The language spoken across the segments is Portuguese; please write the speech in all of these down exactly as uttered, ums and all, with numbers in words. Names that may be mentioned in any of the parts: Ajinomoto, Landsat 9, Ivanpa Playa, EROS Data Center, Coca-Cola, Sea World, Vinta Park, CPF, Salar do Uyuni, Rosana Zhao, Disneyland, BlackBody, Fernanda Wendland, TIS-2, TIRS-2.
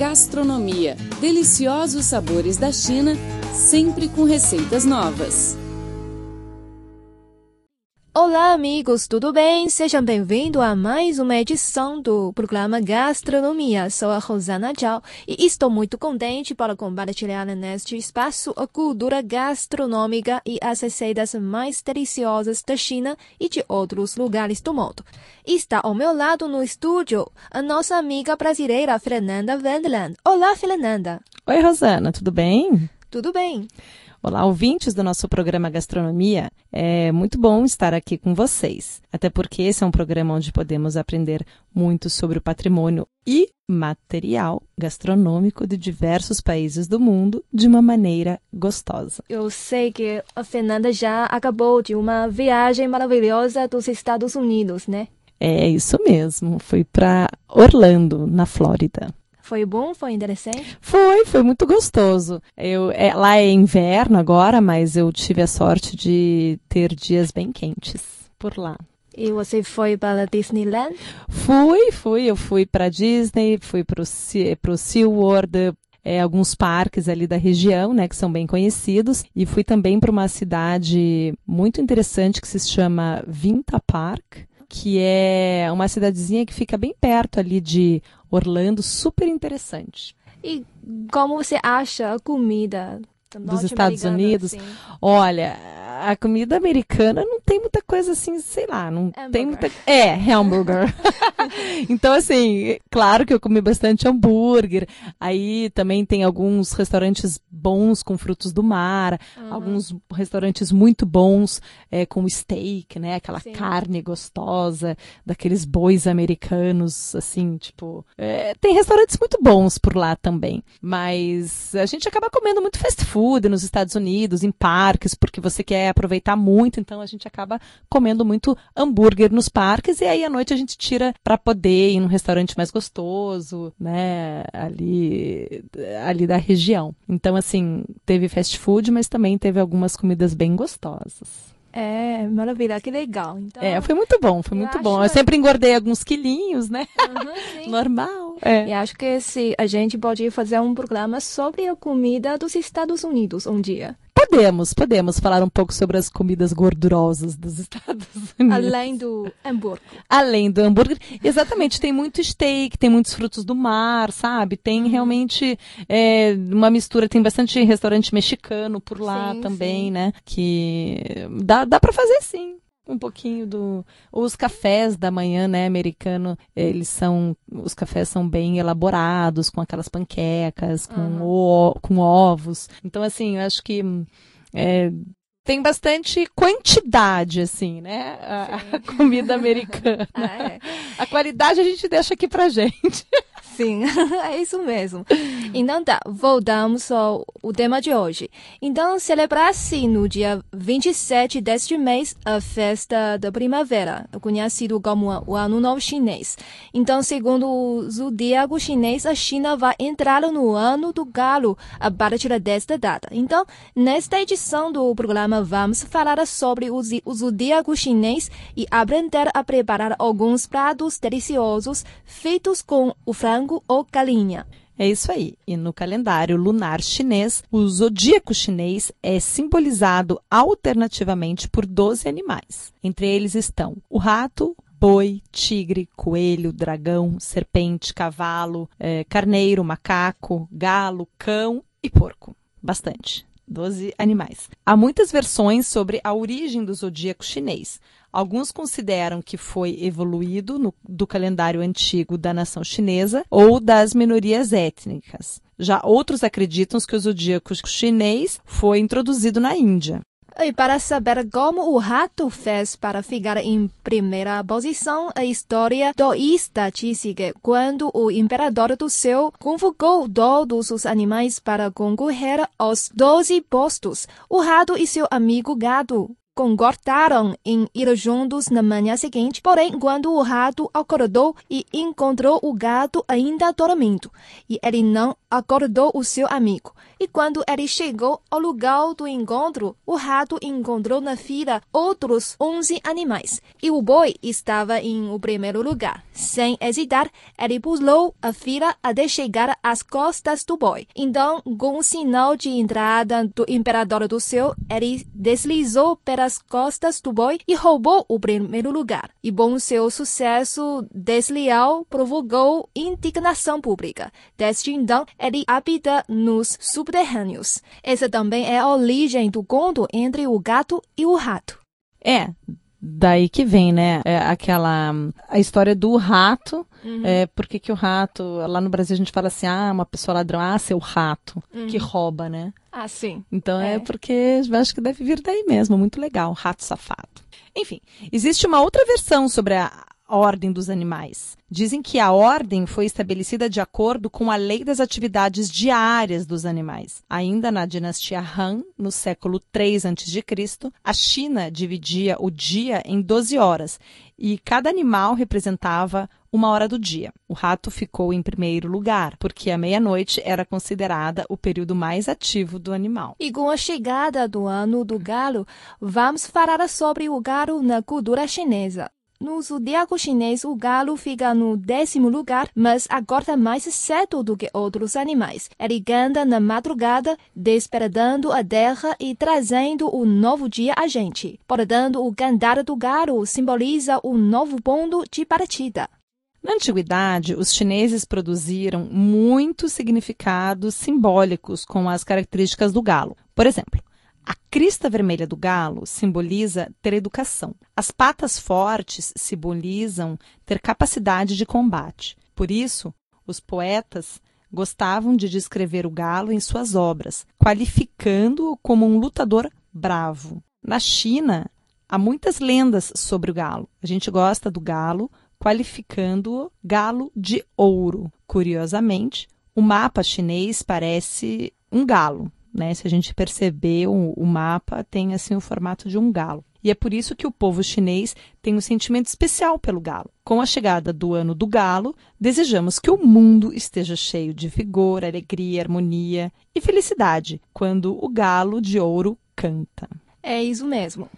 gastronomia, deliciosos sabores da China, sempre com receitas novas. Olá amigos, tudo bem? Sejam bem-vindos a mais uma edição do programa Gastronomia. Sou a Rosana Zhao e estou muito contente para compartilhar neste espaço a cultura gastronômica e as receitas mais deliciosas da China e de outros lugares do mundo. Está ao meu lado no estúdio a nossa amiga brasileira Fernanda Wendland. Olá, Fernanda! Oi, Rosana, tudo bem? Tudo bem! Olá, ouvintes do nosso programa Gastronomia. É muito bom estar aqui com vocês, até porque esse é um programa onde podemos aprender muito sobre o patrimônio e material gastronômico de diversos países do mundo de uma maneira gostosa. Eu sei que a Fernanda já acabou de uma viagem maravilhosa dos Estados Unidos, né? É isso mesmo, fui para Orlando, na Flórida. Foi bom? Foi interessante? Foi, foi muito gostoso. Eu, é, lá é inverno agora, mas eu tive a sorte de ter dias bem quentes por lá. E você foi para Disneyland? Fui, fui. Eu fui para Disney, fui para o Sea World, é, alguns parques ali da região, né, que são bem conhecidos. E fui também para uma cidade muito interessante que se chama Vinta Park, que é uma cidadezinha que fica bem perto ali de Orlando, super interessante. E como você acha a comida dos Estados Unidos? Assim? Olha, a comida americana não tem muita coisa assim, sei lá, não hambúrguer. Tem muita... É, hambúrguer. Então, assim, claro que eu comi bastante hambúrguer. Aí também tem alguns restaurantes bons com frutos do mar, uhum. Alguns restaurantes muito bons é, com steak, né? Aquela Sim. carne gostosa, daqueles bois americanos, assim, tipo... É, tem restaurantes muito bons por lá também. Mas a gente acaba comendo muito fast food nos Estados Unidos, em parques, porque você quer aproveitar muito, então a gente acaba comendo muito hambúrguer nos parques e aí à noite a gente tira para poder ir num restaurante mais gostoso, né, ali, ali da região. Então, assim, teve fast food, mas também teve algumas comidas bem gostosas. É, maravilha, que legal. Então, é, foi muito bom, foi muito bom. Eu que... sempre engordei alguns quilinhos, né? Uhum, normal. É. E acho que se a gente pode fazer um programa sobre a comida dos Estados Unidos um dia. Podemos, podemos falar um pouco sobre as comidas gordurosas dos Estados Unidos. Além do hambúrguer. Além do hambúrguer. Exatamente, tem muito steak, tem muitos frutos do mar, sabe? Tem realmente é, uma mistura, tem bastante restaurante mexicano por lá sim, também, sim. né? Que dá, dá pra fazer sim. Um pouquinho do... Os cafés da manhã, né, americano, eles são... Os cafés são bem elaborados, com aquelas panquecas, com, uhum. o, com ovos. Então, assim, eu acho que é, tem bastante quantidade, assim, né, a, a comida americana. ah, é. A qualidade a gente deixa aqui pra gente. Sim, é isso mesmo. Então tá, voltamos ao o tema de hoje. Então, celebra-se no dia vinte e sete deste mês a festa da primavera, conhecido como o Ano Novo Chinês. Então, segundo o zodíaco chinês, a China vai entrar no Ano do Galo a partir desta data. Então, nesta edição do programa, vamos falar sobre o zodíaco chinês e aprender a preparar alguns pratos deliciosos feitos com o frango ou galinha. É isso aí. E no calendário lunar chinês, o zodíaco chinês é simbolizado alternativamente por doze animais. Entre eles estão o rato, boi, tigre, coelho, dragão, serpente, cavalo, eh, carneiro, macaco, galo, cão e porco. Bastante. doze animais. Há muitas versões sobre a origem do zodíaco chinês. Alguns consideram que foi evoluído no, do calendário antigo da nação chinesa ou das minorias étnicas. Já outros acreditam que o zodíaco chinês foi introduzido na Índia. E para saber como o rato fez para ficar em primeira posição, a história taoísta diz que quando o imperador do céu convocou todos os animais para concorrer aos doze postos, o rato e seu amigo gato concordaram em ir juntos na manhã seguinte, porém, quando o rato acordou e encontrou o gato ainda dormindo, e ele não acordou o seu amigo. e quando ele chegou ao lugar do encontro, o rato encontrou na fila outros onze animais, e o boi estava em o primeiro lugar. Sem hesitar, ele pulou a fila até chegar às costas do boi. Então, com um sinal de entrada do imperador do céu, ele deslizou pelas costas do boi e roubou o primeiro lugar. E com seu sucesso desleal provocou indignação pública. Desde então, ele habita nos subterrâneos. Essa também é a origem do conto entre o gato e o rato. É, daí que vem, né? É aquela a história do rato. Uhum. É, por que que o rato... Lá no Brasil a gente fala assim, ah, uma pessoa ladrão, ah, seu rato, uhum, que rouba, né? Ah, sim. Então é, é porque acho que deve vir daí mesmo, muito legal, rato safado. Enfim, existe uma outra versão sobre a ordem dos animais. Dizem que a ordem foi estabelecida de acordo com a lei das atividades diárias dos animais. Ainda na dinastia Han, no século três antes de Cristo, a China dividia o dia em doze horas e cada animal representava uma hora do dia. O rato ficou em primeiro lugar, porque a meia-noite era considerada o período mais ativo do animal. E com a chegada do ano do galo, vamos falar sobre o galo na cultura chinesa. No zodíaco chinês, o galo fica no décimo lugar, mas acorda mais cedo do que outros animais. Ele anda na madrugada, despertando a terra e trazendo o novo dia a gente. Portanto, o cantar do galo simboliza o novo ponto de partida. Na antiguidade, os chineses produziram muitos significados simbólicos com as características do galo. Por exemplo, a crista vermelha do galo simboliza ter educação. As patas fortes simbolizam ter capacidade de combate. Por isso, os poetas gostavam de descrever o galo em suas obras, qualificando-o como um lutador bravo. Na China, há muitas lendas sobre o galo. A gente gosta do galo, qualificando-o galo de ouro. Curiosamente, o mapa chinês parece um galo, né? Se a gente perceber, o, o mapa tem assim o formato de um galo. E é por isso que o povo chinês tem um sentimento especial pelo galo. Com a chegada do ano do galo, desejamos que o mundo esteja cheio de vigor, alegria, harmonia e felicidade, quando o galo de ouro canta. É isso mesmo.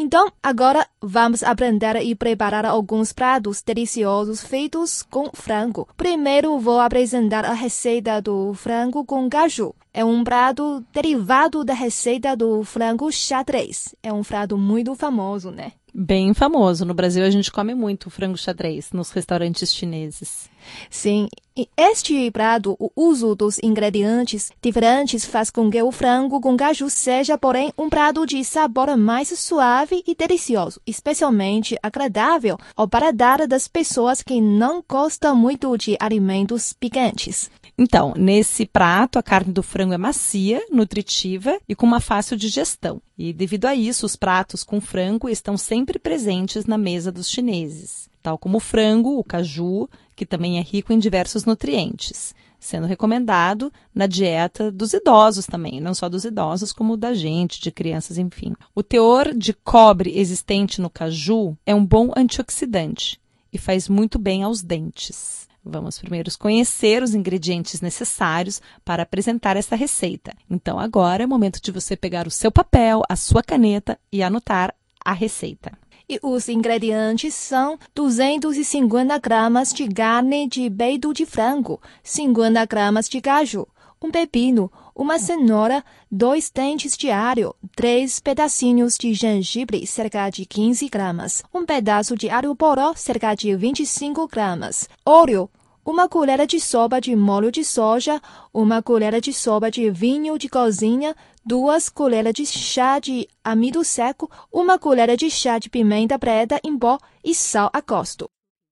Então, agora vamos aprender e preparar alguns pratos deliciosos feitos com frango. Primeiro, vou apresentar a receita do frango com caju. É um prato derivado da receita do frango xadrez. É um prato muito famoso, né? Bem famoso. No Brasil, a gente come muito frango xadrez nos restaurantes chineses. Sim. E este prato, o uso dos ingredientes diferentes faz com que o frango com caju seja, porém, um prato de sabor mais suave e delicioso, especialmente agradável ao paladar das pessoas que não gostam muito de alimentos picantes. Então, nesse prato, a carne do frango é macia, nutritiva e com uma fácil digestão. E, devido a isso, os pratos com frango estão sempre presentes na mesa dos chineses, tal como o frango, o caju, que também é rico em diversos nutrientes, sendo recomendado na dieta dos idosos também, não só dos idosos, como da gente, de crianças, enfim. O teor de cobre existente no caju é um bom antioxidante e faz muito bem aos dentes. Vamos primeiro conhecer os ingredientes necessários para apresentar essa receita. Então, agora é o momento de você pegar o seu papel, a sua caneta e anotar a receita. E os ingredientes são duzentos e cinquenta gramas de carne de peito de frango, cinquenta gramas de caju, um pepino, uma cenoura, dois dentes de alho, três pedacinhos de gengibre, cerca de quinze gramas, um pedaço de alho poró, cerca de vinte e cinco gramas, óleo, uma colher de sopa de molho de soja, uma colher de sopa de vinho de cozinha, duas colheres de chá de amido seco, uma colher de chá de pimenta preta em pó e sal a gosto.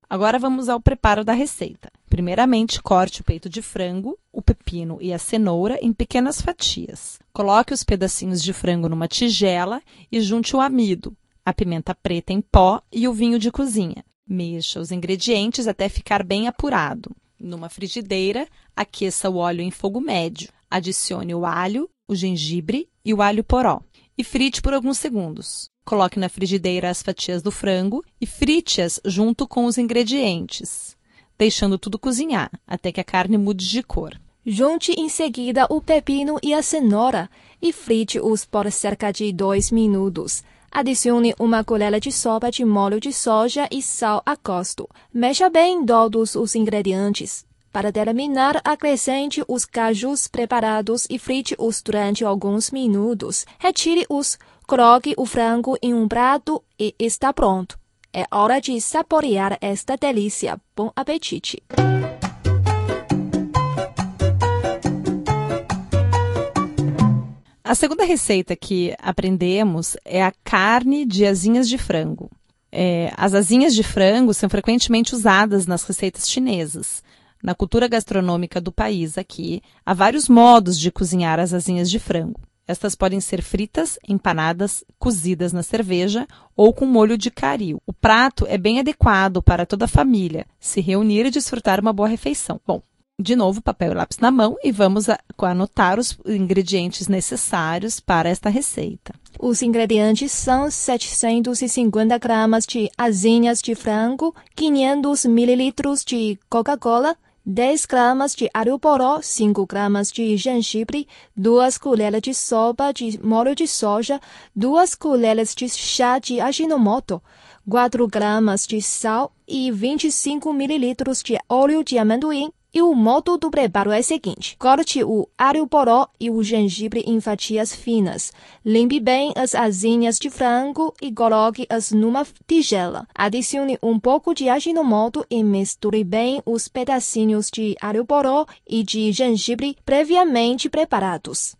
Agora vamos ao preparo da receita. Primeiramente, corte o peito de frango, o pepino e a cenoura em pequenas fatias. Coloque os pedacinhos de frango numa tigela e junte o amido, a pimenta preta em pó e o vinho de cozinha. Mexa os ingredientes até ficar bem apurado. Numa frigideira, aqueça o óleo em fogo médio. Adicione o alho, o gengibre e o alho poró e frite por alguns segundos. Coloque na frigideira as fatias do frango e frite-as junto com os ingredientes. deixando tudo cozinhar, até que a carne mude de cor. Junte em seguida o pepino e a cenoura e frite-os por cerca de dois minutos. Adicione uma colher de sopa de molho de soja e sal a gosto. Mexa bem todos os ingredientes. Para terminar, acrescente os cajus preparados e frite-os durante alguns minutos. Retire-os, coloque o frango em um prato e está pronto. É hora de saborear esta delícia. Bom apetite! A segunda receita que aprendemos é a carne de asinhas de frango. É, as asinhas de frango são frequentemente usadas nas receitas chinesas. Na cultura gastronômica do país aqui, há vários modos de cozinhar as asinhas de frango. Estas podem ser fritas, empanadas, cozidas na cerveja ou com molho de caril. O prato é bem adequado para toda a família se reunir e desfrutar uma boa refeição. Bom, de novo, papel e lápis na mão e vamos anotar os ingredientes necessários para esta receita. Os ingredientes são setecentos e cinquenta gramas de asinhas de frango, quinhentos mililitros de Coca-Cola, dez gramas de alho poró, cinco gramas de gengibre, duas colheres de sopa de molho de soja, duas colheres de chá de Ajinomoto, quatro gramas de sal e vinte e cinco mililitros de óleo de amendoim. E o modo do preparo é o seguinte. Corte o alho poró e o gengibre em fatias finas. Limpe bem as asinhas de frango e coloque-as numa tigela. Adicione um pouco de Ajinomoto e misture bem os pedacinhos de alho poró e de gengibre previamente preparados.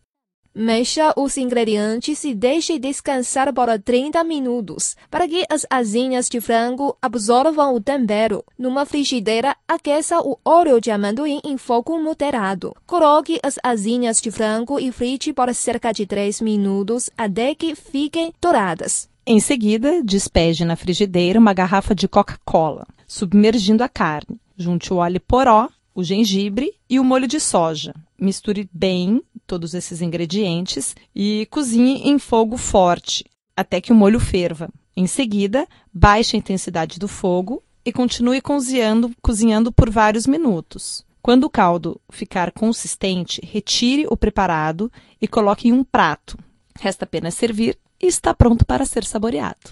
Mexa os ingredientes e deixe descansar por trinta minutos, para que as asinhas de frango absorvam o tempero. Numa frigideira, aqueça o óleo de amendoim em fogo moderado. Coloque as asinhas de frango e frite por cerca de três minutos, até que fiquem douradas. Em seguida, despeje na frigideira uma garrafa de Coca-Cola, submergindo a carne. Junte o alho poró, o gengibre e o molho de soja. Misture bem todos esses ingredientes e cozinhe em fogo forte, até que o molho ferva. Em seguida, baixe a intensidade do fogo e continue cozinhando, cozinhando por vários minutos. Quando o caldo ficar consistente, retire o preparado e coloque em um prato. Resta apenas servir e está pronto para ser saboreado.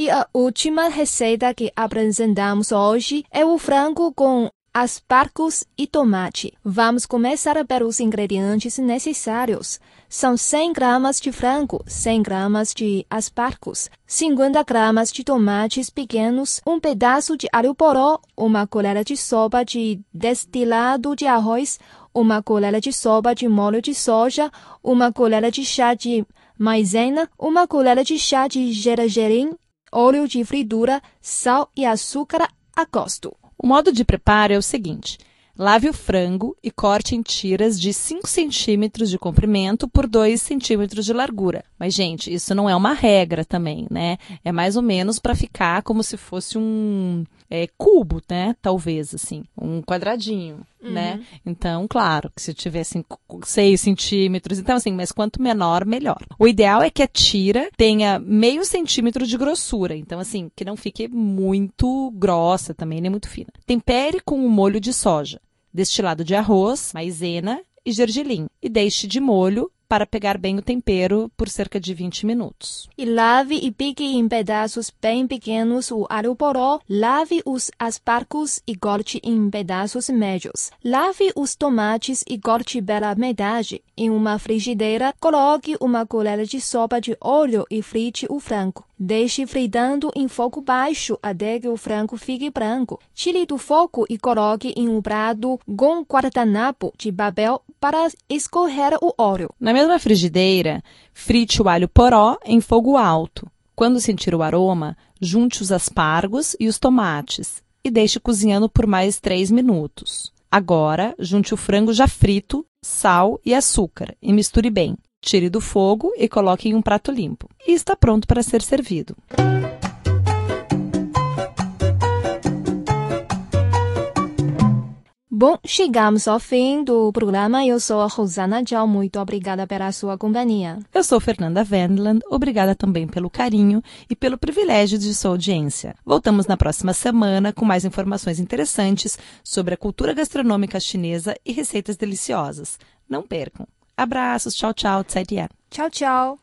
E a última receita que apresentamos hoje é o frango com aspargos e tomate. Vamos começar pelos ingredientes necessários. São cem gramas de frango, cem gramas de aspargos, cinquenta gramas de tomates pequenos, um pedaço de alho poró, uma colher de sopa de destilado de arroz, uma colher de sopa de molho de soja, uma colher de chá de maizena, uma colher de chá de gergelim, óleo de fritura, sal e açúcar a gosto. O modo de preparo é o seguinte. Lave o frango e corte em tiras de cinco centímetros de comprimento por dois centímetros de largura. Mas, gente, isso não é uma regra também, né? É mais ou menos para ficar como se fosse um é, cubo, né? Talvez, assim, um quadradinho, uhum. né? Então, claro, que se tiver seis centímetros, então assim, mas quanto menor, melhor. O ideal é que a tira tenha meio centímetro de grossura, então assim, que não fique muito grossa também, nem muito fina. Tempere com um molho de soja. Destilado de arroz, maizena e gergelim. E deixe de molho para pegar bem o tempero por cerca de vinte minutos. E lave e pique em pedaços bem pequenos o alho poró. Lave os aspargos e corte em pedaços médios. Lave os tomates e corte pela metade. Em uma frigideira, coloque uma colher de sopa de óleo e frite o frango. Deixe fritando em fogo baixo até que o frango fique branco. Tire do fogo e coloque em um prato com guardanapo de papel para escorrer o óleo. Na mesma frigideira, frite o alho poró em fogo alto. Quando sentir o aroma, junte os aspargos e os tomates e deixe cozinhando por mais três minutos. Agora, junte o frango já frito, sal e açúcar e misture bem. Tire do fogo e coloque em um prato limpo. E está pronto para ser servido. Bom, chegamos ao fim do programa. Eu sou a Rosana Zhao. Muito obrigada pela sua companhia. Eu sou Fernanda Wendland. Obrigada também pelo carinho e pelo privilégio de sua audiência. Voltamos na próxima semana com mais informações interessantes sobre a cultura gastronômica chinesa e receitas deliciosas. Não percam. Abraços. Tchau, tchau. Zaidian. Tchau, tchau.